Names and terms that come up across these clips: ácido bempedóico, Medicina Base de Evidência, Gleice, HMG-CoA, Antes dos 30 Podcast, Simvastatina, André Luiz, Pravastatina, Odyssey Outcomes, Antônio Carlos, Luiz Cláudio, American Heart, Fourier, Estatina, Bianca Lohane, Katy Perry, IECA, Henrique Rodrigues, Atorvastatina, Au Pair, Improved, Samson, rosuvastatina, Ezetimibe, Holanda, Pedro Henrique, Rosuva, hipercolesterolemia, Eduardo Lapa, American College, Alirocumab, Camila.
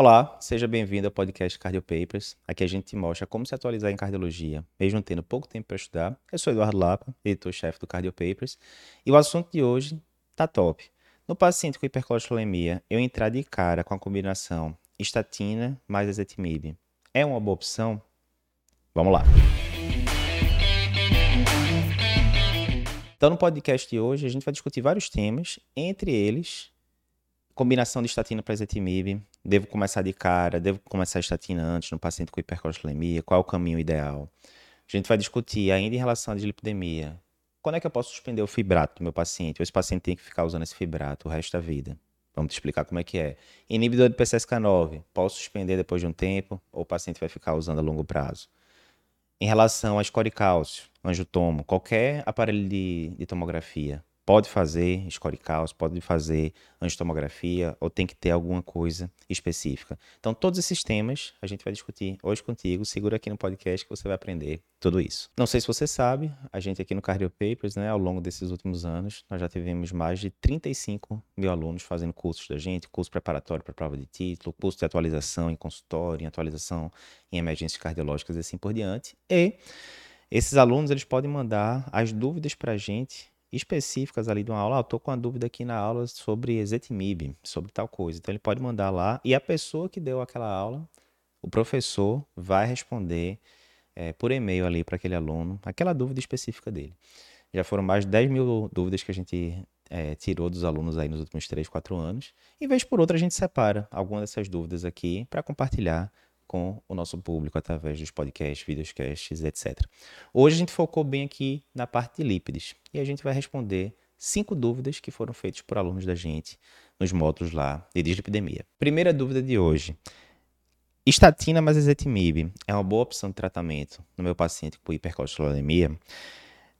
Olá, seja bem-vindo ao podcast Cardiopapers. Aqui a gente te mostra como se atualizar em cardiologia, mesmo tendo pouco tempo para estudar. Eu sou Eduardo Lapa, editor-chefe do Cardiopapers, e o assunto de hoje tá top. No paciente com hipercolesterolemia, eu entrar de cara com a combinação estatina mais ezetimibe é uma boa opção? Vamos lá! Então, no podcast de hoje, a gente vai discutir vários temas, entre eles... combinação de estatina para ezetimibe, devo começar de cara, devo começar a estatina antes no paciente com hipercolesterolemia, qual é o caminho ideal? A gente vai discutir ainda em relação à dislipidemia, quando é que eu posso suspender o fibrato do meu paciente? Ou esse paciente tem que ficar usando esse fibrato o resto da vida? Vamos te explicar como é que é. Inibidor de PCSK9, posso suspender depois de um tempo ou o paciente vai ficar usando a longo prazo? Em relação a escoricálcio, angiotomo, qualquer aparelho de tomografia, pode fazer escoricálcio, pode fazer angiotomografia ou tem que ter alguma coisa específica. Então, todos esses temas a gente vai discutir hoje contigo. Segura aqui no podcast que você vai aprender tudo isso. Não sei se você sabe, a gente aqui no Cardiopapers, né, ao longo desses últimos anos, nós já tivemos mais de 35 mil alunos fazendo cursos da gente, curso preparatório para prova de título, curso de atualização em consultório, em atualização em emergências cardiológicas e assim por diante. E esses alunos, eles podem mandar as dúvidas para a gente específicas ali de uma aula, eu tô com uma dúvida aqui na aula sobre ezetimibe, sobre tal coisa. Então ele pode mandar lá e a pessoa que deu aquela aula, o professor vai responder por e-mail ali para aquele aluno, aquela dúvida específica dele. Já foram mais de 10 mil dúvidas que a gente tirou dos alunos aí nos últimos 3, 4 anos. E vez por outra a gente separa alguma dessas dúvidas aqui para compartilhar com o nosso público através dos podcasts, videocasts, etc. Hoje a gente focou bem aqui na parte de lípides e a gente vai responder 5 dúvidas que foram feitas por alunos da gente nos módulos lá de dislipidemia. Primeira dúvida de hoje. Estatina mais ezetimibe é uma boa opção de tratamento no meu paciente com hipercolesterolemia?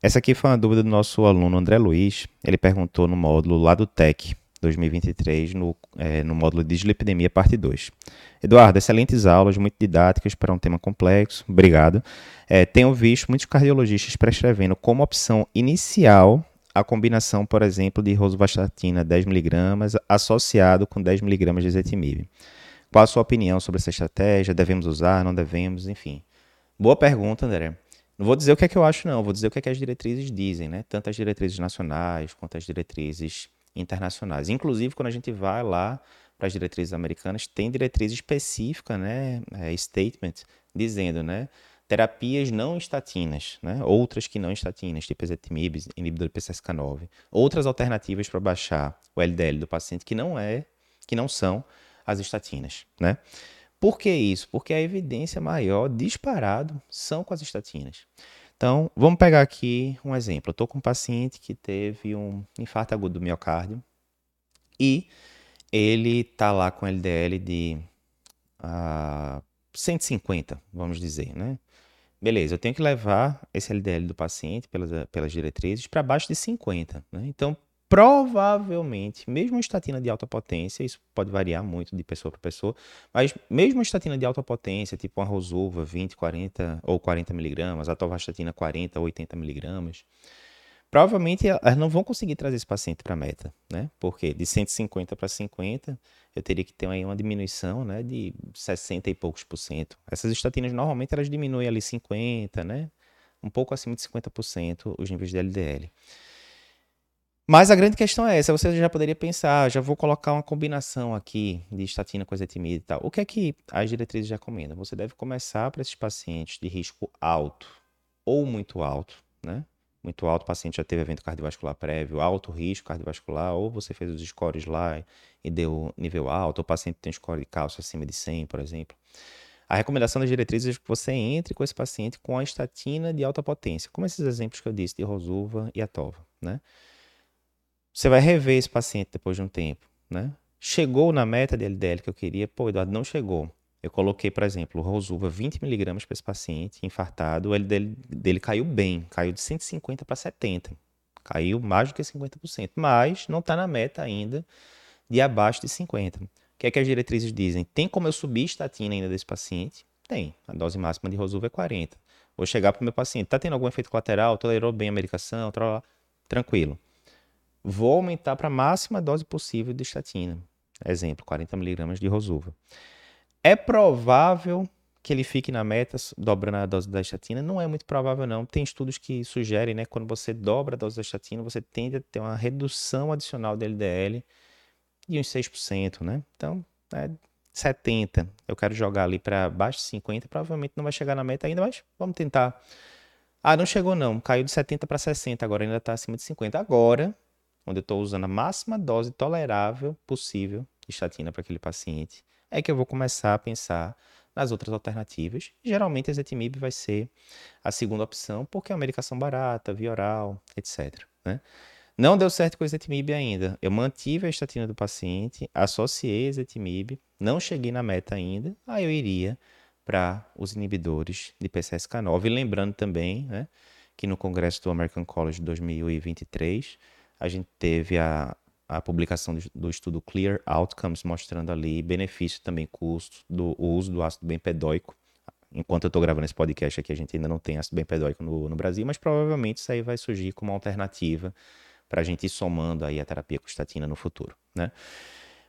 Essa aqui foi uma dúvida do nosso aluno André Luiz. Ele perguntou no módulo lá do TEC 2023, no módulo de dislipidemia, parte 2. Eduardo, excelentes aulas, muito didáticas para um tema complexo. Obrigado. Tenho visto muitos cardiologistas prescrevendo como opção inicial a combinação, por exemplo, de rosuvastatina 10 mg associado com 10 mg de ezetimibe. Qual a sua opinião sobre essa estratégia? Devemos usar? Não devemos? Enfim. Boa pergunta, André. Não vou dizer o que é que eu acho, não. Vou dizer o que é que as diretrizes dizem, né? Tanto as diretrizes nacionais quanto as diretrizes internacionais. Inclusive, quando a gente vai lá para as diretrizes americanas, tem diretriz específica, né, statement, dizendo, né, terapias não estatinas, né, outras que não estatinas, tipo ezetimibe, inibidor de PCSK9, outras alternativas para baixar o LDL do paciente que não são as estatinas, né? Por que isso? Porque a evidência maior disparado são com as estatinas. Então, vamos pegar aqui um exemplo. Eu estou com um paciente que teve um infarto agudo do miocárdio e ele está lá com LDL de 150, vamos dizer, né? Beleza, eu tenho que levar esse LDL do paciente pelas diretrizes para baixo de 50, né? Então, provavelmente, mesmo a estatina de alta potência, isso pode variar muito de pessoa para pessoa, mas mesmo a estatina de alta potência, tipo uma Rosuva 20, 40 ou 40 mg, atorvastatina 40 ou 80 mg, provavelmente elas não vão conseguir trazer esse paciente para a meta, né? Porque de 150 para 50, eu teria que ter aí uma diminuição, né, de 60 e poucos por cento. Essas estatinas, normalmente, elas diminuem ali 50, né? Um pouco acima de 50% os níveis de LDL. Mas a grande questão é essa, você já poderia pensar, já vou colocar uma combinação aqui de estatina com ezetimibe e tal. O que é que as diretrizes recomendam? Você deve começar para esses pacientes de risco alto ou muito alto, né? Muito alto, o paciente já teve evento cardiovascular prévio, alto risco cardiovascular, ou você fez os scores lá e deu nível alto, ou o paciente tem um score de cálcio acima de 100, por exemplo. A recomendação das diretrizes é que você entre com esse paciente com a estatina de alta potência, como esses exemplos que eu disse de Rosuva e Atova, né? Você vai rever esse paciente depois de um tempo, né? Chegou na meta de LDL que eu queria? Pô, Eduardo, não chegou. Eu coloquei, por exemplo, o Rosuva 20 mg para esse paciente infartado. O LDL dele caiu bem, caiu de 150 para 70. Caiu mais do que 50%, mas não está na meta ainda de abaixo de 50. O que é que as diretrizes dizem? Tem como eu subir estatina ainda desse paciente? Tem. A dose máxima de Rosuva é 40. Vou chegar para o meu paciente, está tendo algum efeito colateral? Tolerou bem a medicação? Tranquilo. Vou aumentar para a máxima dose possível de estatina. Exemplo, 40 mg de Rosuva. É provável que ele fique na meta dobrando a dose da estatina? Não é muito provável, não. Tem estudos que sugerem, né, quando você dobra a dose da estatina, você tende a ter uma redução adicional do LDL de uns 6%, né? Então, é 70%. Eu quero jogar ali para baixo de 50%, provavelmente não vai chegar na meta ainda, mas vamos tentar. Ah, não chegou não. Caiu de 70% para 60%, agora ainda está acima de 50%. Agora, onde eu estou usando a máxima dose tolerável possível de estatina para aquele paciente, é que eu vou começar a pensar nas outras alternativas. Geralmente, a Ezetimibe vai ser a segunda opção, porque é uma medicação barata, via oral, etc., né? Não deu certo com a Ezetimibe ainda. Eu mantive a estatina do paciente, associei a Ezetimibe, não cheguei na meta ainda, aí eu iria para os inibidores de PCSK9. E lembrando também, né, que no congresso do American College de 2023, a gente teve a publicação do estudo Clear Outcomes, mostrando ali benefício também custo do uso do ácido bempedóico. Enquanto eu estou gravando esse podcast aqui, a gente ainda não tem ácido bempedóico no Brasil, mas provavelmente isso aí vai surgir como uma alternativa para a gente ir somando aí a terapia com estatina no futuro, né?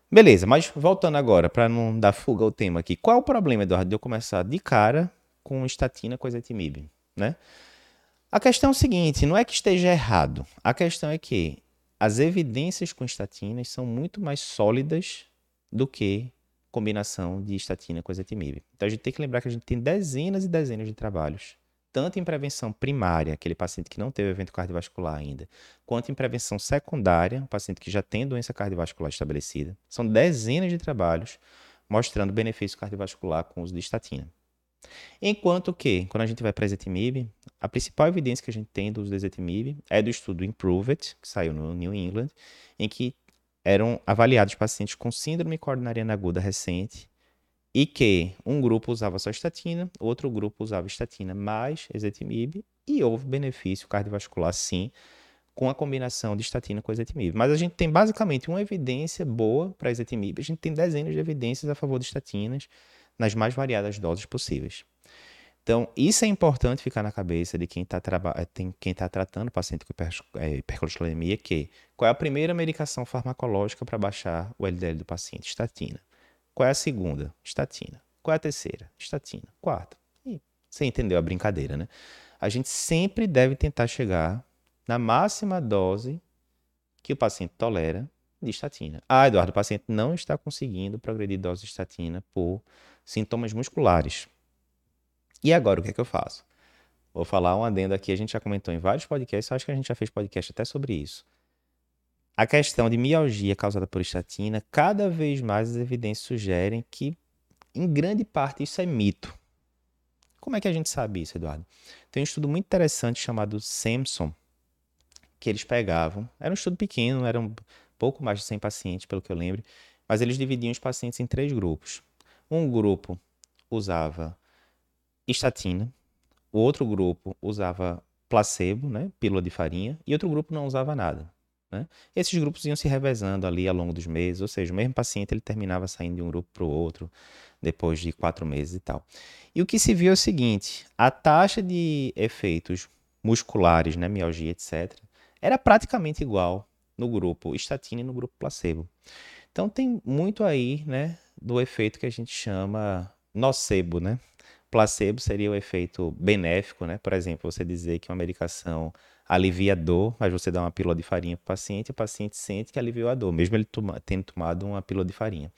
Beleza, mas voltando agora, para não dar fuga ao tema aqui, qual é o problema, Eduardo, de eu começar de cara com estatina com ezetimibe, né? A questão é o seguinte, não é que esteja errado, a questão é que as evidências com estatinas são muito mais sólidas do que combinação de estatina com ezetimibe. Então a gente tem que lembrar que a gente tem dezenas e dezenas de trabalhos, tanto em prevenção primária, aquele paciente que não teve evento cardiovascular ainda, quanto em prevenção secundária, um paciente que já tem doença cardiovascular estabelecida. São dezenas de trabalhos mostrando benefício cardiovascular com o uso de estatina. Enquanto que, quando a gente vai para a ezetimibe, a principal evidência que a gente tem do uso da ezetimibe é do estudo Improved, que saiu no New England, em que eram avaliados pacientes com síndrome coronariana aguda recente e que um grupo usava só estatina, outro grupo usava estatina mais ezetimibe e houve benefício cardiovascular, sim, com a combinação de estatina com ezetimibe. Mas a gente tem basicamente uma evidência boa para ezetimibe, a gente tem dezenas de evidências a favor de estatinas, nas mais variadas doses possíveis. Então, isso é importante ficar na cabeça de quem está tratando paciente com hipercolesterolemia, que qual é a primeira medicação farmacológica para baixar o LDL do paciente? Estatina. Qual é a segunda? Estatina. Qual é a terceira? Estatina. Quarta. E você entendeu a brincadeira, né? A gente sempre deve tentar chegar na máxima dose que o paciente tolera de estatina. Ah, Eduardo, o paciente não está conseguindo progredir dose de estatina por sintomas musculares. E agora, o que é que eu faço? Vou falar um adendo aqui, a gente já comentou em vários podcasts, eu acho que a gente já fez podcast até sobre isso. A questão de mialgia causada por estatina, cada vez mais as evidências sugerem que, em grande parte, isso é mito. Como é que a gente sabe isso, Eduardo? Tem um estudo muito interessante chamado Samson, que eles pegavam, era um estudo pequeno, eram pouco mais de 100 pacientes, pelo que eu lembro, mas eles dividiam os pacientes em três grupos. Um grupo usava estatina, o outro grupo usava placebo, né, pílula de farinha, e outro grupo não usava nada, né? Esses grupos iam se revezando ali ao longo dos meses, ou seja, o mesmo paciente ele terminava saindo de um grupo para o outro depois de 4 meses e tal. E o que se viu é o seguinte, a taxa de efeitos musculares, né, mialgia, etc., era praticamente igual no grupo estatina e no grupo placebo. Então tem muito aí, né, do efeito que a gente chama nocebo, né? Placebo seria o efeito benéfico, né? Por exemplo, você dizer que uma medicação alivia a dor, mas você dá uma pílula de farinha para o paciente sente que aliviou a dor, mesmo ele tendo tomado uma pílula de farinha.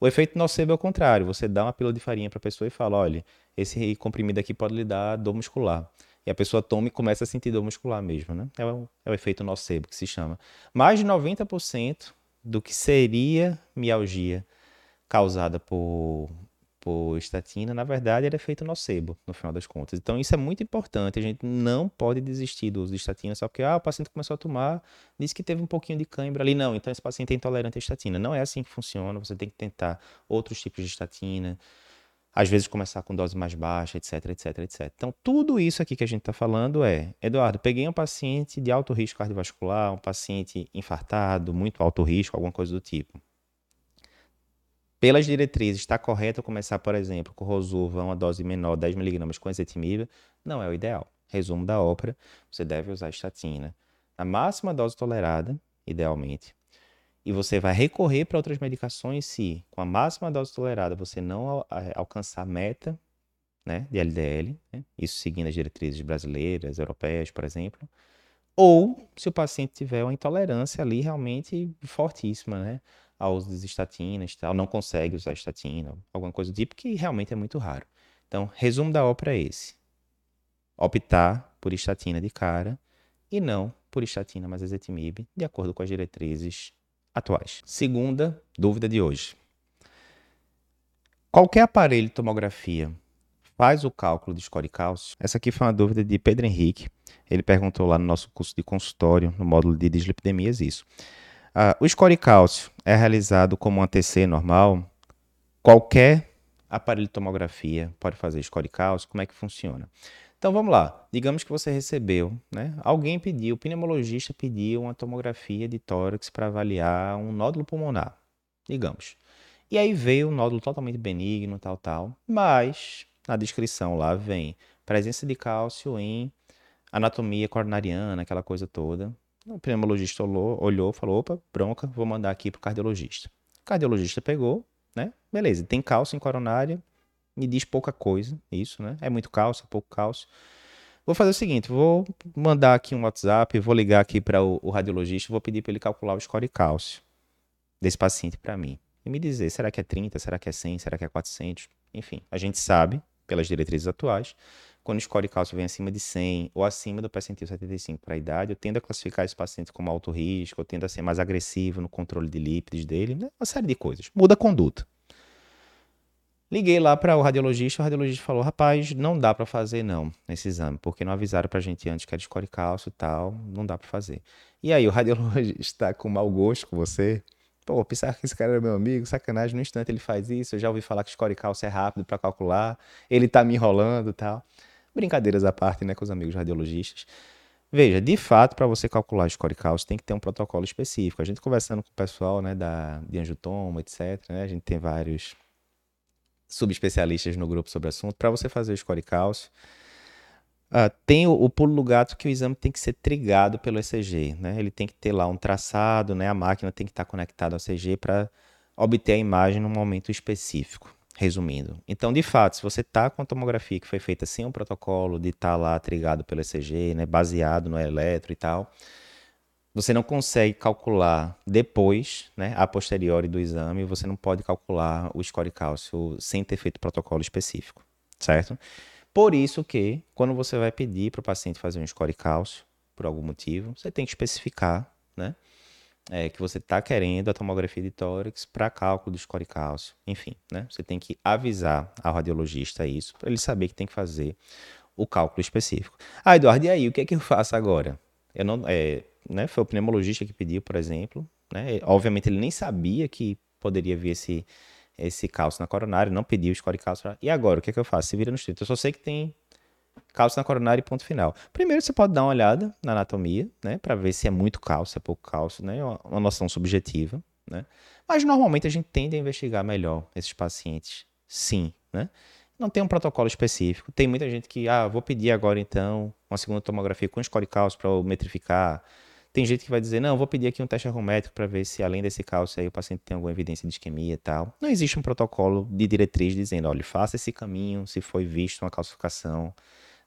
O efeito nocebo é o contrário, você dá uma pílula de farinha para a pessoa e fala, olha, esse comprimido aqui pode lhe dar dor muscular. E a pessoa toma e começa a sentir dor muscular mesmo, né? É o efeito nocebo que se chama. Mais de 90% do que seria mialgia causada por estatina, na verdade, era efeito nocebo, no final das contas. Então, isso é muito importante. A gente não pode desistir do uso de estatina só porque o paciente começou a tomar, disse que teve um pouquinho de cãibra ali. Não, então esse paciente é intolerante à estatina. Não é assim que funciona. Você tem que tentar outros tipos de estatina. Às vezes começar com dose mais baixa, etc, etc, etc. Então, tudo isso aqui que a gente está falando é, Eduardo, peguei um paciente de alto risco cardiovascular, um paciente infartado, muito alto risco, alguma coisa do tipo. Pelas diretrizes, está correto começar, por exemplo, com Rosuva, uma dose menor, 10 mg com ezetimibe? Não é o ideal. Resumo da ópera, você deve usar estatina na máxima dose tolerada, idealmente, E você vai recorrer para outras medicações se, com a máxima dose tolerada, você não alcançar a meta, né, de LDL, né, isso seguindo as diretrizes brasileiras, europeias, por exemplo, ou se o paciente tiver uma intolerância ali realmente fortíssima, né, ao uso das estatinas, tal, não consegue usar estatina, alguma coisa do tipo, que realmente é muito raro. Então, resumo da ópera é esse. Optar por estatina de cara e não por estatina mais ezetimibe, de acordo com as diretrizes atuais. Segunda dúvida de hoje. Qualquer aparelho de tomografia faz o cálculo de score cálcio? Essa aqui foi uma dúvida de Pedro Henrique. Ele perguntou lá no nosso curso de consultório, no módulo de dislipidemias, isso. O score cálcio é realizado como um ATC normal? Qualquer aparelho de tomografia pode fazer score cálcio? Como é que funciona? Então vamos lá, digamos que você recebeu, né? Alguém pediu, o pneumologista pediu uma tomografia de tórax para avaliar um nódulo pulmonar, digamos. E aí veio um nódulo totalmente benigno, tal, mas na descrição lá vem presença de cálcio em anatomia coronariana, aquela coisa toda. O pneumologista olhou, falou, opa, bronca, vou mandar aqui para o cardiologista. O cardiologista pegou, né? Beleza, tem cálcio em coronária. Me diz pouca coisa, isso, né? É muito cálcio, pouco cálcio. Vou fazer o seguinte, vou mandar aqui um WhatsApp, vou ligar aqui para o radiologista, vou pedir para ele calcular o score cálcio desse paciente para mim. E me dizer, será que é 30, será que é 100, será que é 400? Enfim, a gente sabe, pelas diretrizes atuais, quando o score cálcio vem acima de 100 ou acima do percentil 75 para a idade, eu tendo a classificar esse paciente como alto risco, eu tendo a ser mais agressivo no controle de lípides dele, né? Uma série de coisas. Muda a conduta. Liguei lá para o radiologista falou, rapaz, não dá para fazer não, esse exame, porque não avisaram para a gente antes que era score cálcio e tal, não dá para fazer. E aí o radiologista com mau gosto com você, pô, pensava que esse cara era meu amigo, sacanagem, no instante ele faz isso, eu já ouvi falar que score cálcio é rápido para calcular, ele tá me enrolando e tal. Brincadeiras à parte, né, com os amigos radiologistas. Veja, de fato, para você calcular o score cálcio, tem que ter um protocolo específico. A gente conversando com o pessoal, né, de angiotoma, etc, né, a gente tem vários subespecialistas no grupo sobre o assunto, para você fazer o score cálcio, tem o pulo do gato que o exame tem que ser trigado pelo ECG, né? Ele tem que ter lá um traçado, né? A máquina tem que estar conectada ao ECG para obter a imagem num momento específico, resumindo. Então, de fato, se você está com a tomografia que foi feita sem um protocolo de estar lá trigado pelo ECG, né? Baseado no eletro e tal, você não consegue calcular depois, né, a posteriori do exame, você não pode calcular o score cálcio sem ter feito protocolo específico, certo? Por isso que, quando você vai pedir para o paciente fazer um score cálcio, por algum motivo, você tem que especificar, né, que você está querendo a tomografia de tórax para cálculo do score cálcio, enfim, né? Você tem que avisar ao radiologista isso, para ele saber que tem que fazer o cálculo específico. Ah, Eduardo, e aí, o que é que eu faço agora? Eu não... Né? Foi o pneumologista que pediu, por exemplo, né? Obviamente ele nem sabia que poderia vir esse cálcio na coronária, não pediu o score cálcio. E agora, o que é que eu faço? Se vira nos 30. Eu só sei que tem cálcio na coronária e ponto final. Primeiro você pode dar uma olhada na anatomia, né? Para ver se é muito cálcio, se é pouco cálcio, né? Uma noção subjetiva, né? Mas normalmente a gente tende a investigar melhor esses pacientes, sim, né? Não tem um protocolo específico. Tem muita gente que, vou pedir agora então uma segunda tomografia com score cálcio para eu metrificar. Tem gente que vai dizer, não, vou pedir aqui um teste ergométrico para ver se além desse cálcio aí o paciente tem alguma evidência de isquemia e tal. Não existe um protocolo de diretriz dizendo, olha, faça esse caminho se foi visto uma calcificação,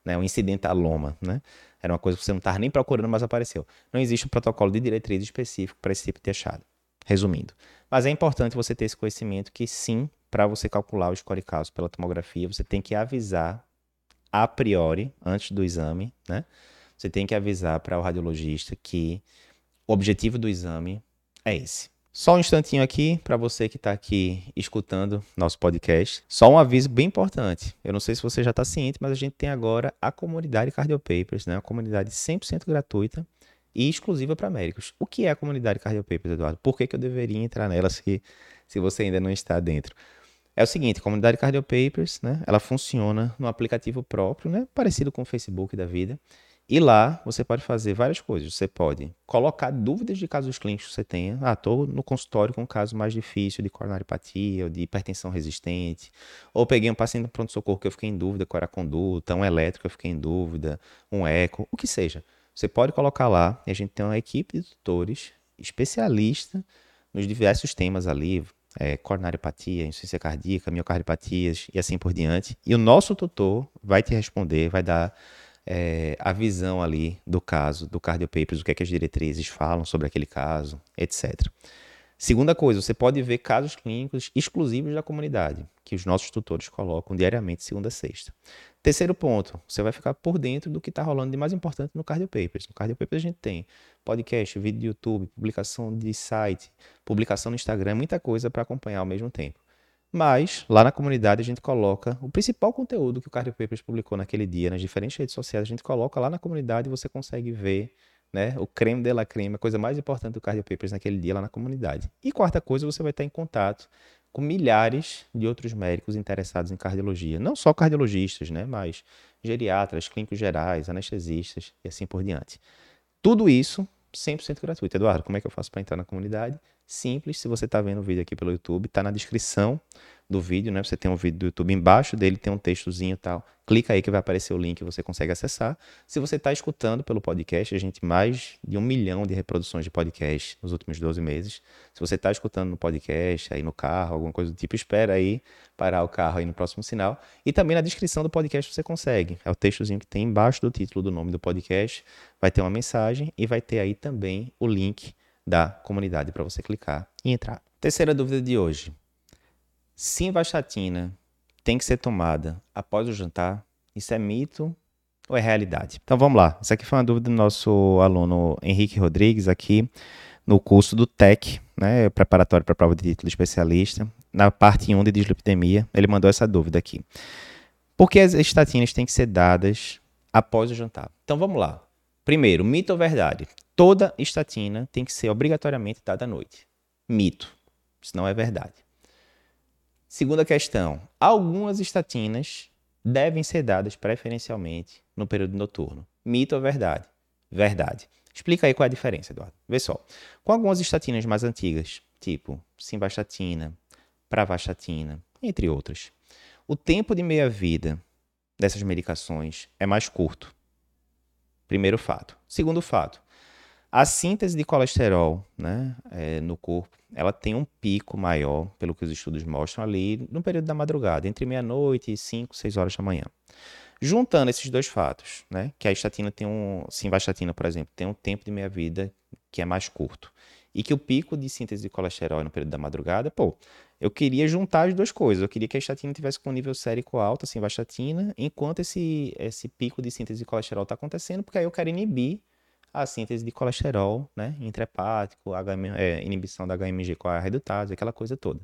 né, um incidentaloma, né? Era uma coisa que você não estava nem procurando, mas apareceu. Não existe um protocolo de diretriz específico para esse tipo de achado, resumindo. Mas é importante você ter esse conhecimento que sim, para você calcular o score cálcio pela tomografia, você tem que avisar a priori, antes do exame, né? Você tem que avisar para o radiologista que o objetivo do exame é esse. Só um instantinho aqui, para você que está aqui escutando nosso podcast. Só um aviso bem importante. Eu não sei se você já está ciente, mas a gente tem agora a comunidade Cardiopapers, né? Uma comunidade 100% gratuita e exclusiva para médicos. O que é a comunidade Cardiopapers, Eduardo? Por que eu deveria entrar nela se você ainda não está dentro? É o seguinte, a comunidade Cardiopapers, né? Ela funciona num aplicativo próprio, né? Parecido com o Facebook da vida. E lá você pode fazer várias coisas. Você pode colocar dúvidas de casos clínicos que você tenha. Estou no consultório com um caso mais difícil de coronariopatia, ou de hipertensão resistente. Ou peguei um paciente no pronto-socorro que eu fiquei em dúvida qual era a conduta, um elétrico que eu fiquei em dúvida, um eco, o que seja. Você pode colocar lá e a gente tem uma equipe de tutores especialista nos diversos temas ali, coronariopatia, insuficiência cardíaca, miocardiopatias e assim por diante. E o nosso tutor vai te responder, vai dar a visão ali do caso, do Cardiopapers, o que é que as diretrizes falam sobre aquele caso, etc. Segunda coisa, você pode ver casos clínicos exclusivos da comunidade, que os nossos tutores colocam diariamente, segunda a sexta. Terceiro ponto, você vai ficar por dentro do que está rolando de mais importante no Cardiopapers. No Cardiopapers a gente tem podcast, vídeo do YouTube, publicação de site, publicação no Instagram, muita coisa para acompanhar ao mesmo tempo. Mas, lá na comunidade a gente coloca o principal conteúdo que o Cardiopapers publicou naquele dia, nas diferentes redes sociais, a gente coloca lá na comunidade e você consegue ver, né, o creme de la creme, a coisa mais importante do Cardiopapers naquele dia lá na comunidade. E quarta coisa, você vai estar em contato com milhares de outros médicos interessados em cardiologia. Não só cardiologistas, né, mas geriatras, clínicos gerais, anestesistas e assim por diante. Tudo isso 100% gratuito. Eduardo, como é que eu faço para entrar na comunidade? Simples, se você está vendo o vídeo aqui pelo YouTube, está na descrição do vídeo, né? Você tem um vídeo do YouTube, embaixo dele tem um textozinho e tal. Clica aí que vai aparecer o link e você consegue acessar. Se você está escutando pelo podcast, a gente mais de 1 milhão de reproduções de podcast nos últimos 12 meses. Se você está escutando no podcast, aí no carro, alguma coisa do tipo, espera aí parar o carro aí no próximo sinal. E também na descrição do podcast você consegue. É o textozinho que tem embaixo do título do nome do podcast. Vai ter uma mensagem e vai ter aí também o link da comunidade para você clicar e entrar. Terceira dúvida de hoje. Simvastatina tem que ser tomada após o jantar? Isso é mito ou é realidade? Então vamos lá. Essa aqui foi uma dúvida do nosso aluno Henrique Rodrigues aqui no curso do TEC, né, preparatório para a prova de título especialista, na parte 1 de dislipidemia. Ele mandou essa dúvida aqui. Por que as estatinas têm que ser dadas após o jantar? Então vamos lá. Primeiro, mito ou verdade? Toda estatina tem que ser obrigatoriamente dada à noite. Mito. Isso não é verdade. Segunda questão. Algumas estatinas devem ser dadas preferencialmente no período noturno. Mito ou verdade? Verdade. Explica aí qual é a diferença, Eduardo. Vê só. Com algumas estatinas mais antigas, tipo simvastatina, pravastatina, entre outras, o tempo de meia-vida dessas medicações é mais curto. Primeiro fato. Segundo fato. A síntese de colesterol, né, no corpo, ela tem um pico maior, pelo que os estudos mostram ali, no período da madrugada, entre meia-noite e 5, 6 horas da manhã. Juntando esses dois fatos, né, que a estatina tem simvastatina, por exemplo, tem um tempo de meia-vida que é mais curto, e que o pico de síntese de colesterol é no período da madrugada, pô, eu queria juntar as duas coisas, eu queria que a estatina tivesse com um nível sérico alto, simvastatina, enquanto esse pico de síntese de colesterol está acontecendo, porque aí eu quero inibir a síntese de colesterol, né, intrahepático, inibição da HMG-CoA redutase, aquela coisa toda.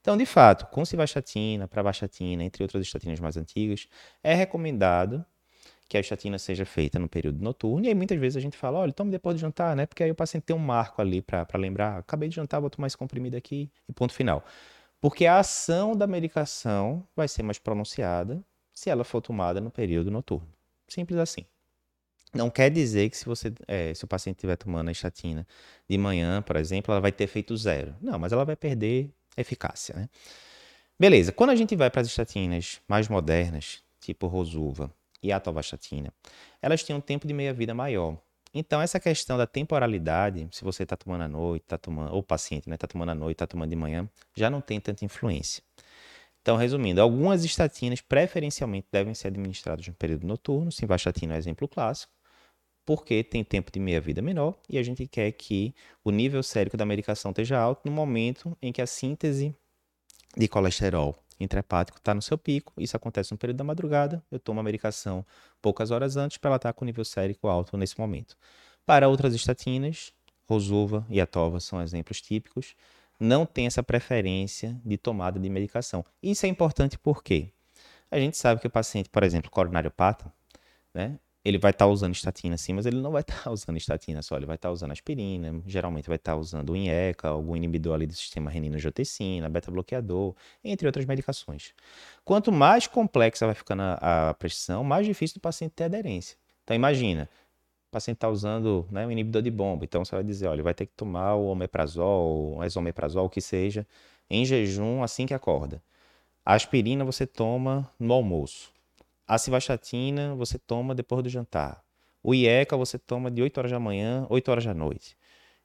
Então, de fato, com simvastatina, pravastatina, entre outras estatinas mais antigas, é recomendado que a estatina seja feita no período noturno, e aí muitas vezes a gente fala, olha, tome depois de jantar, né, porque aí o paciente tem um marco ali para lembrar, acabei de jantar, vou tomar esse comprimido aqui, e ponto final. Porque a ação da medicação vai ser mais pronunciada se ela for tomada no período noturno. Simples assim. Não quer dizer que se o paciente estiver tomando a estatina de manhã, por exemplo, ela vai ter efeito zero. Não, mas ela vai perder eficácia, né? Beleza, quando a gente vai para as estatinas mais modernas, tipo Rosuva e Atorvastatina, elas têm um tempo de meia-vida maior. Então, essa questão da temporalidade, se você está tomando à noite, ou o paciente está tomando à noite, está tomando de manhã, já não tem tanta influência. Então, resumindo, algumas estatinas preferencialmente devem ser administradas no período noturno, simvastatina é um exemplo clássico, porque tem tempo de meia-vida menor e a gente quer que o nível sérico da medicação esteja alto no momento em que a síntese de colesterol intrahepático está no seu pico. Isso acontece no período da madrugada, eu tomo a medicação poucas horas antes para ela estar com o nível sérico alto nesse momento. Para outras estatinas, Rosuva e Atova são exemplos típicos, não tem essa preferência de tomada de medicação. Isso é importante porque a gente sabe que o paciente, por exemplo, coronariopata, né? Ele vai estar usando estatina sim, mas ele não vai estar usando estatina só, ele vai estar usando aspirina, geralmente vai estar usando o INECA, algum inibidor ali do sistema renina-angiotensina, beta-bloqueador, entre outras medicações. Quanto mais complexa vai ficando a prescrição, mais difícil do paciente ter aderência. Então imagina, o paciente está usando, né, um inibidor de bomba, então você vai dizer, olha, vai ter que tomar o omeprazol, o esomeprazol, o que seja, em jejum assim que acorda. A aspirina você toma no almoço. A simvastatina você toma depois do jantar. O IECA você toma de 8 horas da manhã, 8 horas da noite.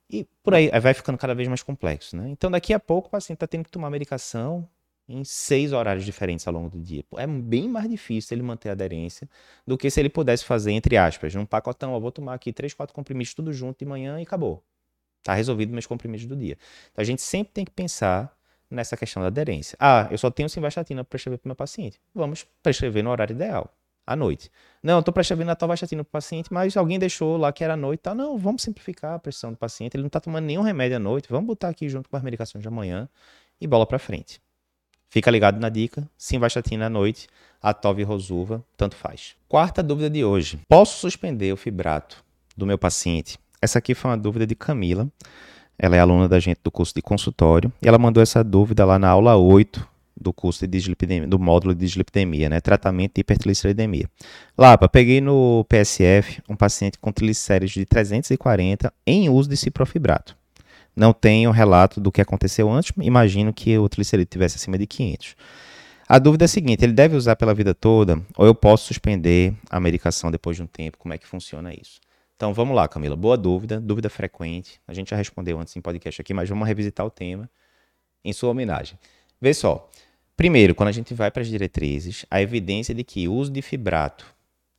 E por aí, vai ficando cada vez mais complexo, né? Então, daqui a pouco, o paciente está tendo que tomar medicação em 6 horários diferentes ao longo do dia. É bem mais difícil ele manter a aderência do que se ele pudesse fazer, entre aspas, num pacotão, ó, vou tomar aqui 3, 4 comprimidos tudo junto de manhã e acabou. Tá resolvido meus comprimidos do dia. Então, a gente sempre tem que pensar nessa questão da aderência. Ah, eu só tenho simvastatina para prescrever para o meu paciente. Vamos prescrever no horário ideal, à noite. Não, eu estou prescrevendo a atorvastatina para o paciente, mas alguém deixou lá que era à noite e tal. Não, vamos simplificar a prescrição do paciente. Ele não está tomando nenhum remédio à noite. Vamos botar aqui junto com as medicações de amanhã e bola para frente. Fica ligado na dica, simvastatina à noite, atov e rosuva, tanto faz. Quarta dúvida de hoje. Posso suspender o fibrato do meu paciente? Essa aqui foi uma dúvida de Camila. Ela é aluna da gente do curso de consultório. E ela mandou essa dúvida lá na aula 8 do curso de dislipidemia, do módulo de dislipidemia, né? Tratamento de hipertrigliceridemia. Lapa, peguei no PSF um paciente com triglicérides de 340 em uso de ciprofibrato. Não tenho relato do que aconteceu antes, imagino que o triglicerídeo estivesse acima de 500. A dúvida é a seguinte, ele deve usar pela vida toda ou eu posso suspender a medicação depois de um tempo? Como é que funciona isso? Então vamos lá, Camila. Boa dúvida, dúvida frequente. A gente já respondeu antes em podcast aqui, mas vamos revisitar o tema em sua homenagem. Vê só, primeiro, quando a gente vai para as diretrizes, a evidência de que o uso de fibrato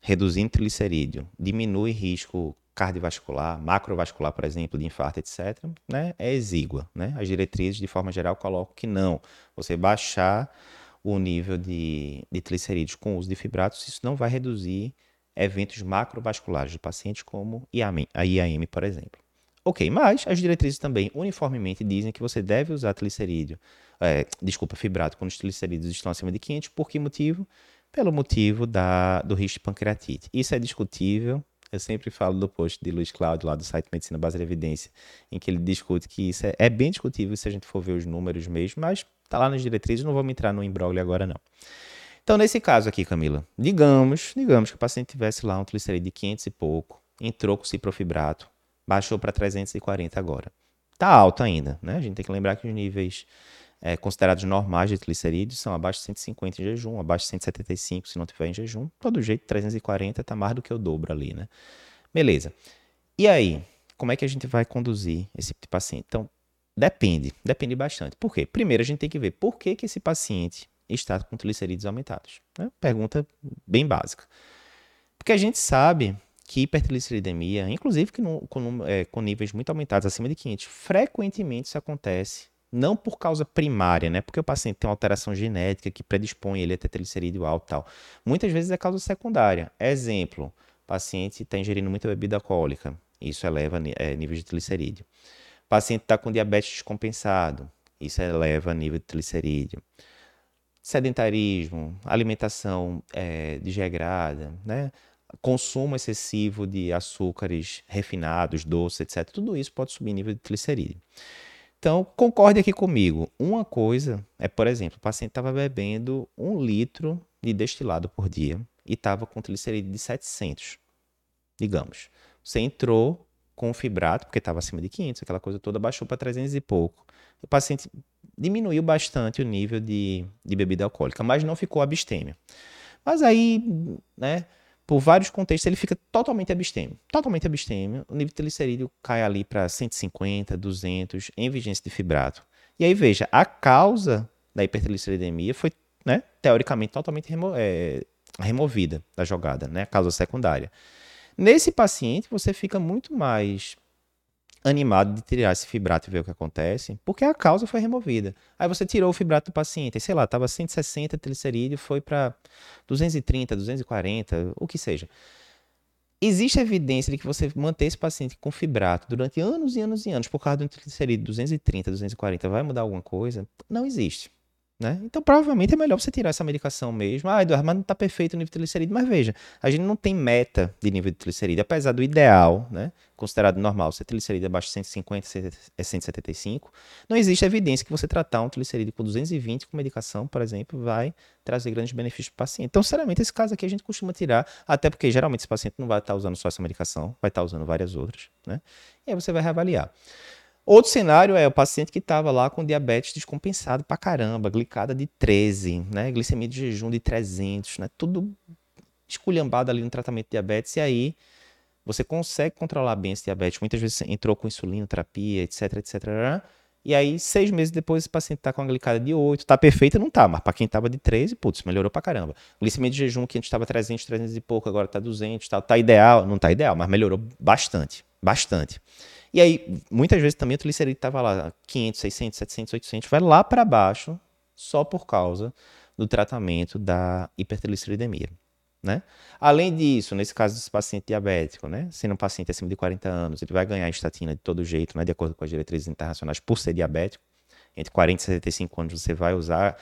reduzindo triglicerídeo diminui risco cardiovascular, macrovascular, por exemplo, de infarto, etc., né, é exígua. Né? As diretrizes, de forma geral, colocam que não. Você baixar o nível de triglicerídeos com o uso de fibratos, isso não vai reduzir eventos macrovasculares do paciente, como a IAM, por exemplo. Ok, mas as diretrizes também uniformemente dizem que você deve usar fibrato quando os triglicerídeos estão acima de 500. Por que motivo? Pelo motivo do risco de pancreatite. Isso é discutível. Eu sempre falo do post de Luiz Cláudio, lá do site Medicina Base de Evidência, em que ele discute que isso é bem discutível se a gente for ver os números mesmo, mas tá lá nas diretrizes, não vamos entrar no imbróglio agora não. Então, nesse caso aqui, Camila, digamos que o paciente tivesse lá um triglicerídeo de 500 e pouco, entrou com ciprofibrato, baixou para 340 agora. Tá alto ainda, né? A gente tem que lembrar que os níveis considerados normais de triglicerídeos são abaixo de 150 em jejum, abaixo de 175 se não tiver em jejum. Todo jeito, 340 está mais do que o dobro ali, né? Beleza. E aí, como é que a gente vai conduzir esse tipo de paciente? Então, depende bastante. Por quê? Primeiro, a gente tem que ver por que esse paciente está com triglicerídeos aumentados, né? Pergunta bem básica. Porque a gente sabe que hipertrigliceridemia, inclusive com níveis muito aumentados, acima de 500, frequentemente isso acontece. Não por causa primária, né? Porque o paciente tem uma alteração genética que predispõe ele a ter triglicerídeo alto e tal. Muitas vezes é causa secundária. Exemplo, o paciente está ingerindo muita bebida alcoólica. Isso eleva níveis de triglicerídeo. O paciente está com diabetes descompensado. Isso eleva nível de triglicerídeo. Sedentarismo, alimentação desregrada, né? Consumo excessivo de açúcares refinados, doces, etc. Tudo isso pode subir nível de triglicerídeo. Então, concorde aqui comigo. Uma coisa é, por exemplo, o paciente estava bebendo 1 litro de destilado por dia e estava com triglicerídeo de 700, digamos. Você entrou com fibrato, porque estava acima de 500, aquela coisa toda, baixou para 300 e pouco. O paciente diminuiu bastante o nível de bebida alcoólica, mas não ficou abstêmio. Mas aí, né, por vários contextos, ele fica totalmente abstêmio. Totalmente abstêmio, o nível de triglicerídeo cai ali para 150, 200, em vigência de fibrato. E aí, veja, a causa da hipertrigliceridemia foi, né, teoricamente, totalmente removida da jogada, né, a causa secundária. Nesse paciente, você fica muito mais animado de tirar esse fibrato e ver o que acontece, porque a causa foi removida. Aí você tirou o fibrato do paciente, aí, sei lá, estava 160 triglicerídeo, foi para 230, 240, o que seja. Existe evidência de que você manter esse paciente com fibrato durante anos e anos e anos, por causa do triglicerídeo 230, 240, vai mudar alguma coisa? Não existe, né? Então, provavelmente é melhor você tirar essa medicação mesmo. Ah, Eduardo, mas não está perfeito o nível de triglicerídeo. Mas veja, a gente não tem meta de nível de triglicerídeo, apesar do ideal, né, considerado normal, ser triglicerídeo abaixo de 150, 175. Não existe evidência que você tratar um triglicerídeo com 220 com medicação, por exemplo, vai trazer grandes benefícios para o paciente. Então, sinceramente, esse caso aqui a gente costuma tirar, até porque geralmente esse paciente não vai estar usando só essa medicação, vai estar usando várias outras, né? E aí você vai reavaliar. Outro cenário é o paciente que estava lá com diabetes descompensado pra caramba, glicada de 13, né? Glicemia de jejum de 300, né? Tudo esculhambado ali no tratamento de diabetes. E aí Você consegue controlar bem esse diabetes. Muitas vezes entrou com insulinoterapia, etc, etc. E aí, 6 meses depois, esse paciente tá com a glicada de 8, tá perfeita? Não tá, mas pra quem tava de 13, putz, melhorou pra caramba. Glicemia de jejum, que antes tava 300, 300 e pouco, agora tá 200, tá ideal, não tá ideal, mas melhorou bastante, bastante. E aí, muitas vezes também o triglicerídeo tava lá, 500, 600, 700, 800, vai lá pra baixo, só por causa do tratamento da hipertrigliceridemia, né? Além disso, nesse caso desse paciente diabético, né? Sendo um paciente acima de 40 anos, ele vai ganhar estatina de todo jeito, né? De acordo com as diretrizes internacionais, por ser diabético. Entre 40 e 65 anos você vai usar,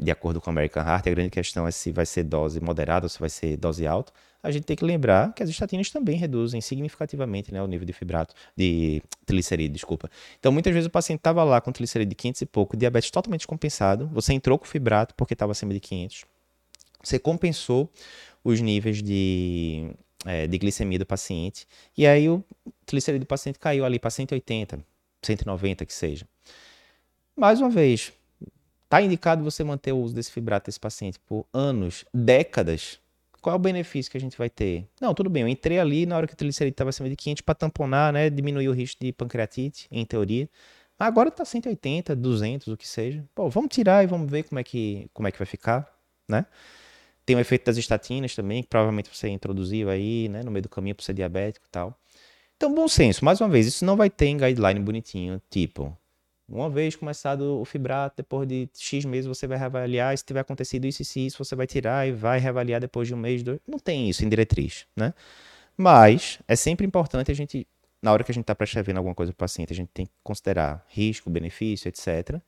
de acordo com a American Heart. A grande questão é se vai ser dose moderada ou se vai ser dose alta. A gente tem que lembrar que as estatinas também reduzem significativamente, né, o nível de fibrato, de triglicerídeo, desculpa. Então, muitas vezes o paciente estava lá com triglicerídeo de 500 e pouco, diabetes totalmente descompensado, você entrou com fibrato porque estava acima de 500, você compensou os níveis de glicemia do paciente, e aí o triglicerídeo do paciente caiu ali para 180, 190 que seja. Mais uma vez, está indicado você manter o uso desse fibrato desse paciente por anos, décadas. Qual é o benefício que a gente vai ter? Não, tudo bem, eu entrei ali na hora que o triglicerídeo estava acima de 500 para tamponar, né, diminuir o risco de pancreatite, em teoria. Agora está 180, 200, o que seja. Pô, vamos tirar e vamos ver como é que vai ficar, né? Tem o efeito das estatinas também, que provavelmente você introduziu aí, né, no meio do caminho para ser diabético e tal. Então, bom senso. Mais uma vez, isso não vai ter em guideline bonitinho, tipo... Uma vez começado o fibrato, depois de X meses você vai reavaliar, se tiver acontecido isso e isso, você vai tirar e vai reavaliar depois de um mês, 2. Não tem isso em diretriz, né? Mas é sempre importante a gente, na hora que a gente está prescrevendo alguma coisa para o paciente, a gente tem que considerar risco, benefício, etc.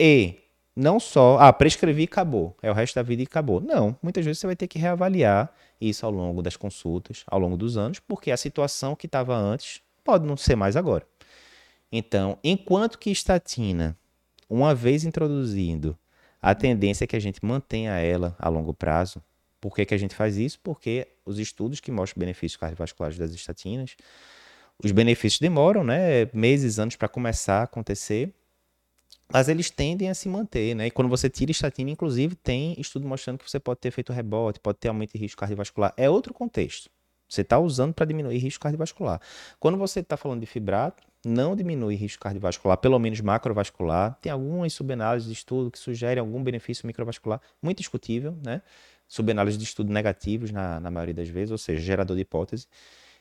E não só, prescrevi e acabou, é o resto da vida e acabou. Não, muitas vezes você vai ter que reavaliar isso ao longo das consultas, ao longo dos anos, porque a situação que estava antes pode não ser mais agora. Então, enquanto que estatina, uma vez introduzindo, a tendência é que a gente mantenha ela a longo prazo. Por que a gente faz isso? Porque os estudos que mostram benefícios cardiovasculares das estatinas, os benefícios demoram, né, meses, anos para começar a acontecer, mas eles tendem a se manter, né? E quando você tira estatina, inclusive, tem estudo mostrando que você pode ter efeito rebote, pode ter aumento de risco cardiovascular. É outro contexto. Você está usando para diminuir risco cardiovascular. Quando você está falando de fibrato, não diminui risco cardiovascular, pelo menos macrovascular. Tem algumas subanálises de estudo que sugerem algum benefício microvascular, muito discutível, né? Subanálises de estudo negativos na maioria das vezes, ou seja, gerador de hipótese.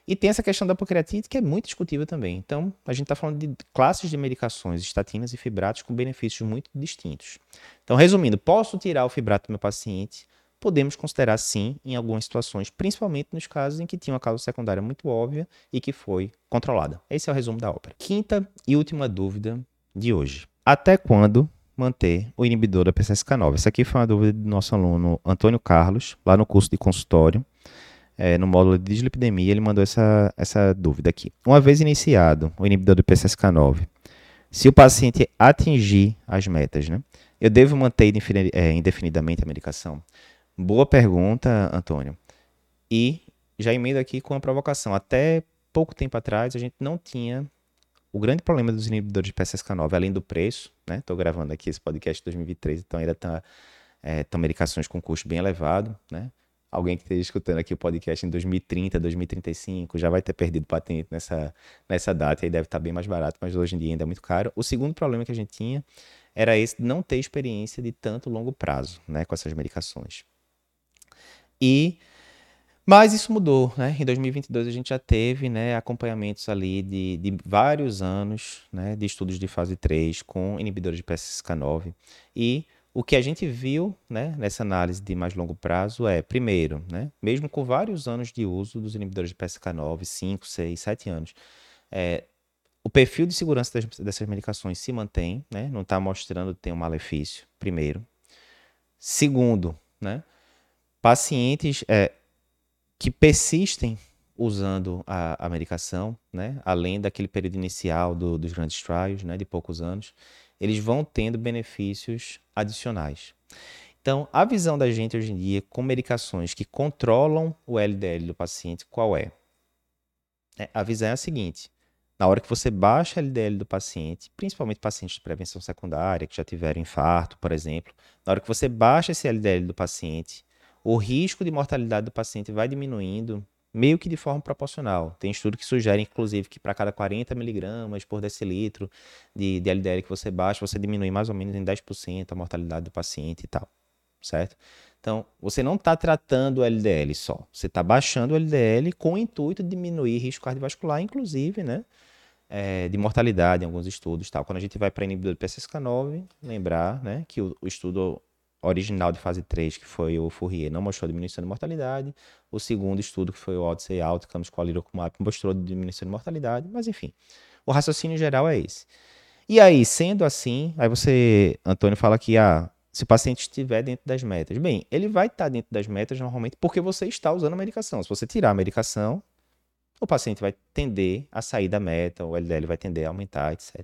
E tem essa questão da pancreatite que é muito discutível também. Então, a gente está falando de classes de medicações, estatinas e fibratos com benefícios muito distintos. Então, resumindo, posso tirar o fibrato do meu paciente? Podemos considerar sim em algumas situações, principalmente nos casos em que tinha uma causa secundária muito óbvia e que foi controlada. Esse é o resumo da obra. Quinta e última dúvida de hoje. Até quando manter o inibidor da PCSK9? Essa aqui foi uma dúvida do nosso aluno Antônio Carlos, lá no curso de consultório, no módulo de dislipidemia, ele mandou essa dúvida aqui. Uma vez iniciado o inibidor do PCSK9, se o paciente atingir as metas, né, eu devo manter indefinidamente a medicação? Boa pergunta, Antônio. E já emendo aqui com a provocação. Até pouco tempo atrás, a gente não tinha... O grande problema dos inibidores de PCSK9, além do preço, né? Estou gravando aqui esse podcast em 2023, então ainda estão medicações com custo bem elevado, né? Alguém que esteja escutando aqui o podcast em 2030, 2035, já vai ter perdido patente nessa data, e deve estar bem mais barato, mas hoje em dia ainda é muito caro. O segundo problema que a gente tinha era esse de não ter experiência de tanto longo prazo, né, com essas medicações. Mas isso mudou, né? Em 2022 a gente já teve, né, acompanhamentos ali de vários anos, né, de estudos de fase 3 com inibidores de PCSK9. E o que a gente viu, né, nessa análise de mais longo prazo é, primeiro, né, mesmo com vários anos de uso dos inibidores de PCSK9, 5, 6, 7 anos, o perfil de segurança dessas medicações se mantém, né? Não está mostrando ter um malefício, primeiro. Segundo, né, pacientes que persistem usando a medicação, né, além daquele período inicial dos grandes trials, né, de poucos anos, eles vão tendo benefícios adicionais. Então, a visão da gente hoje em dia com medicações que controlam o LDL do paciente, qual é? A visão é a seguinte: na hora que você baixa o LDL do paciente, principalmente pacientes de prevenção secundária, que já tiveram infarto, por exemplo, na hora que você baixa esse LDL do paciente, o risco de mortalidade do paciente vai diminuindo meio que de forma proporcional. Tem estudo que sugere, inclusive, que para cada 40 miligramas por decilitro de LDL que você baixa, você diminui mais ou menos em 10% a mortalidade do paciente e tal, certo? Então, você não está tratando o LDL só, você está baixando o LDL com o intuito de diminuir risco cardiovascular, inclusive, né? De mortalidade em alguns estudos, tal. Quando a gente vai para inibidor do PCSK9, lembrar, né, que o estudo original de fase 3, que foi o Fourier, não mostrou diminuição de mortalidade. O segundo estudo, que foi o Odyssey Outcomes com Alirocumab, mostrou diminuição de mortalidade. Mas, enfim, o raciocínio geral é esse. E aí, sendo assim, aí você, Antônio, fala que se o paciente estiver dentro das metas. Bem, ele vai estar dentro das metas normalmente porque você está usando a medicação. Se você tirar a medicação, o paciente vai tender a sair da meta, o LDL vai tender a aumentar, etc.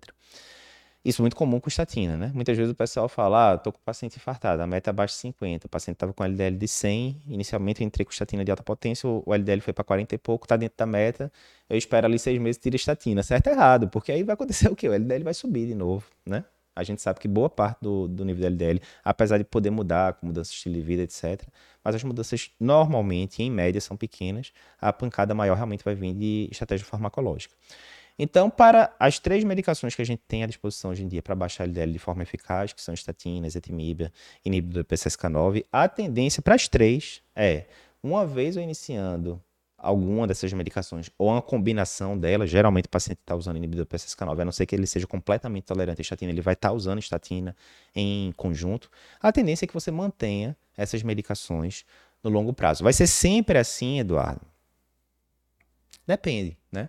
Isso é muito comum com estatina, né? Muitas vezes o pessoal fala, tô com o paciente infartado, a meta abaixo de 50, o paciente estava com LDL de 100, inicialmente eu entrei com estatina de alta potência, o LDL foi para 40 e pouco, tá dentro da meta, eu espero ali 6 meses e tiro a estatina. Certo ou errado? Porque aí vai acontecer o quê? O LDL vai subir de novo, né? A gente sabe que boa parte do nível do LDL, apesar de poder mudar com mudanças de estilo de vida, etc., mas as mudanças normalmente, em média, são pequenas, a pancada maior realmente vai vir de estratégia farmacológica. Então, para as 3 medicações que a gente tem à disposição hoje em dia para baixar o LDL de forma eficaz, que são estatina, ezetimibe, inibidor do PCSK9, a tendência para as 3 é, uma vez eu iniciando alguma dessas medicações, ou uma combinação delas, geralmente o paciente está usando inibidor PCSK9, a não ser que ele seja completamente tolerante à estatina, ele vai estar usando estatina em conjunto, a tendência é que você mantenha essas medicações no longo prazo. Vai ser sempre assim, Eduardo? Depende, né?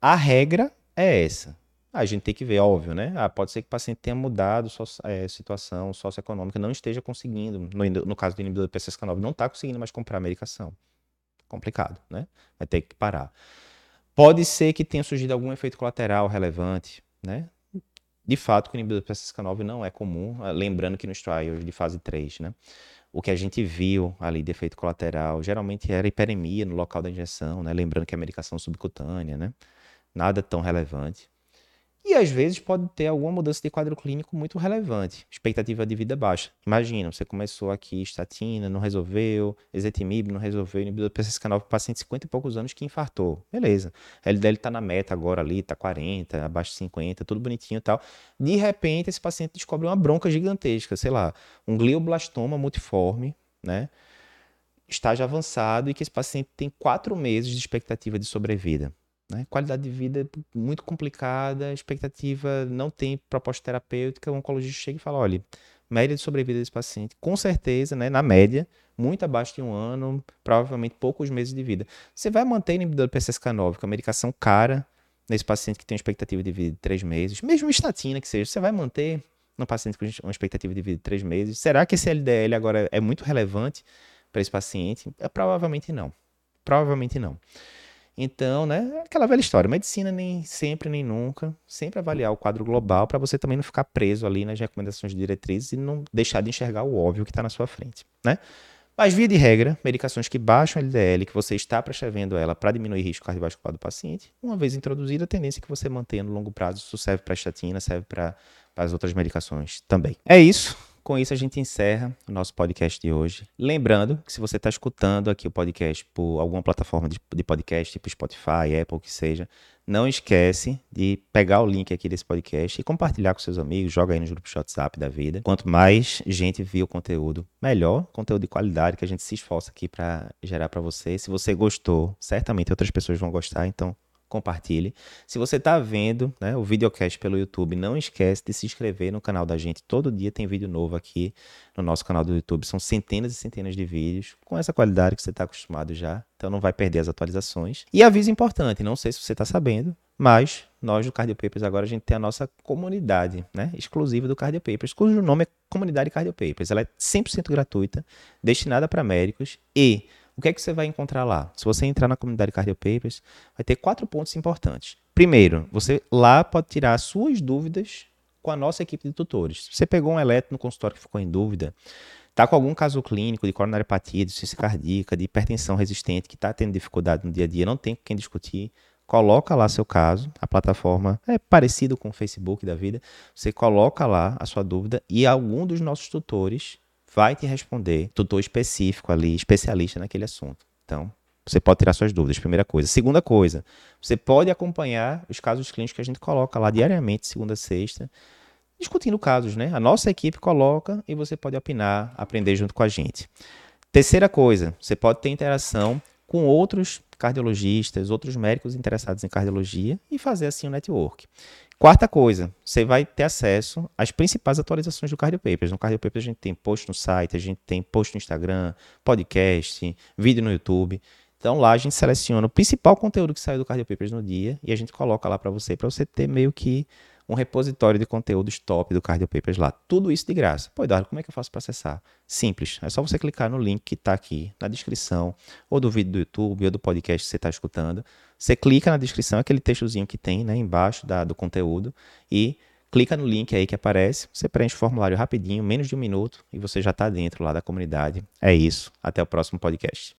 A regra é essa. A gente tem que ver, óbvio, né? Pode ser que o paciente tenha mudado sua situação socioeconômica, não esteja conseguindo, no caso do inibidor do PCSK9, não está conseguindo mais comprar a medicação. Complicado, né? Vai ter que parar. Pode ser que tenha surgido algum efeito colateral relevante, né? De fato, o inibidor do PCSK9 não é comum, lembrando que nos trials de fase 3, né? O que a gente viu ali de efeito colateral geralmente era hiperemia no local da injeção, né? Lembrando que é medicação subcutânea, né? Nada tão relevante. E às vezes pode ter alguma mudança de quadro clínico muito relevante, expectativa de vida baixa. Imagina, você começou aqui estatina, não resolveu, ezetimibe, não resolveu, inibidor do PCSK9, paciente de 50 e poucos anos que infartou. Beleza, LDL tá na meta agora ali, tá 40, abaixo de 50, tudo bonitinho e tal. De repente, esse paciente descobre uma bronca gigantesca, sei lá, um glioblastoma multiforme, né? Estágio avançado e que esse paciente tem 4 meses de expectativa de sobrevida. Né? Qualidade de vida muito complicada, expectativa, não tem proposta terapêutica, o oncologista chega e fala, olha, média de sobrevida desse paciente, com certeza, né, na média, muito abaixo de 1 ano, provavelmente poucos meses de vida. Você vai manter o inibidor do PCSK9, que é uma medicação cara, nesse paciente que tem uma expectativa de vida de 3 meses, mesmo estatina que seja, você vai manter no paciente com uma expectativa de vida de 3 meses? Será que esse LDL agora é muito relevante para esse paciente? Provavelmente não. Provavelmente não. Então, né, aquela velha história, medicina nem sempre nem nunca, sempre avaliar o quadro global para você também não ficar preso ali nas recomendações de diretrizes e não deixar de enxergar o óbvio que está na sua frente, né? Mas via de regra, medicações que baixam LDL, que você está prescrevendo ela para diminuir o risco cardiovascular do paciente, uma vez introduzida, a tendência é que você mantenha no longo prazo, isso serve para estatina, serve para as outras medicações também. É isso. Com isso, a gente encerra o nosso podcast de hoje. Lembrando que se você está escutando aqui o podcast por alguma plataforma de podcast, tipo Spotify, Apple, o que seja, não esquece de pegar o link aqui desse podcast e compartilhar com seus amigos, joga aí nos grupos de WhatsApp da vida. Quanto mais gente vê o conteúdo, melhor. Conteúdo de qualidade que a gente se esforça aqui para gerar para você. Se você gostou, certamente outras pessoas vão gostar, então compartilhe. Se você está vendo, né, o videocast pelo YouTube, não esquece de se inscrever no canal da gente. Todo dia tem vídeo novo aqui no nosso canal do YouTube. São centenas e centenas de vídeos com essa qualidade que você está acostumado já. Então não vai perder as atualizações. E aviso importante, não sei se você está sabendo, mas nós do Cardiopapers agora a gente tem a nossa comunidade, né, exclusiva do Cardiopapers, cujo nome é Comunidade Cardiopapers. Ela é 100% gratuita, destinada para médicos e... O que é que você vai encontrar lá? Se você entrar na comunidade Cardiopapers, vai ter 4 pontos importantes. Primeiro, você lá pode tirar suas dúvidas com a nossa equipe de tutores. Se você pegou um eletro no consultório que ficou em dúvida, está com algum caso clínico de coronariopatia, de insuficiência cardíaca, de hipertensão resistente, que está tendo dificuldade no dia a dia, não tem com quem discutir, coloca lá seu caso, a plataforma é parecida com o Facebook da vida, você coloca lá a sua dúvida e algum dos nossos tutores vai te responder, tutor específico ali, especialista naquele assunto. Então, Você pode tirar suas dúvidas, primeira coisa. Segunda coisa, você pode acompanhar os casos clínicos que a gente coloca lá diariamente, segunda a sexta, discutindo casos, né? A nossa equipe coloca e você pode opinar, aprender junto com a gente. Terceira coisa, você pode ter interação com outros cardiologistas, outros médicos interessados em cardiologia e fazer assim um network. Quarta coisa, você vai ter acesso às principais atualizações do Cardiopapers. No Cardiopapers a gente tem post no site, a gente tem post no Instagram, podcast, vídeo no YouTube. Então lá a gente seleciona o principal conteúdo que saiu do Cardiopapers no dia e a gente coloca lá para você ter meio que um repositório de conteúdos top do Cardiopapers lá. Tudo isso de graça. Pô, Eduardo, como é que eu faço para acessar? Simples. É só você clicar no link que está aqui na descrição, ou do vídeo do YouTube, ou do podcast que você está escutando. Você clica na descrição, aquele textozinho que tem, né, embaixo do conteúdo, e clica no link aí que aparece, você preenche o formulário rapidinho, menos de um minuto, e você já está dentro lá da comunidade. É isso. Até o próximo podcast.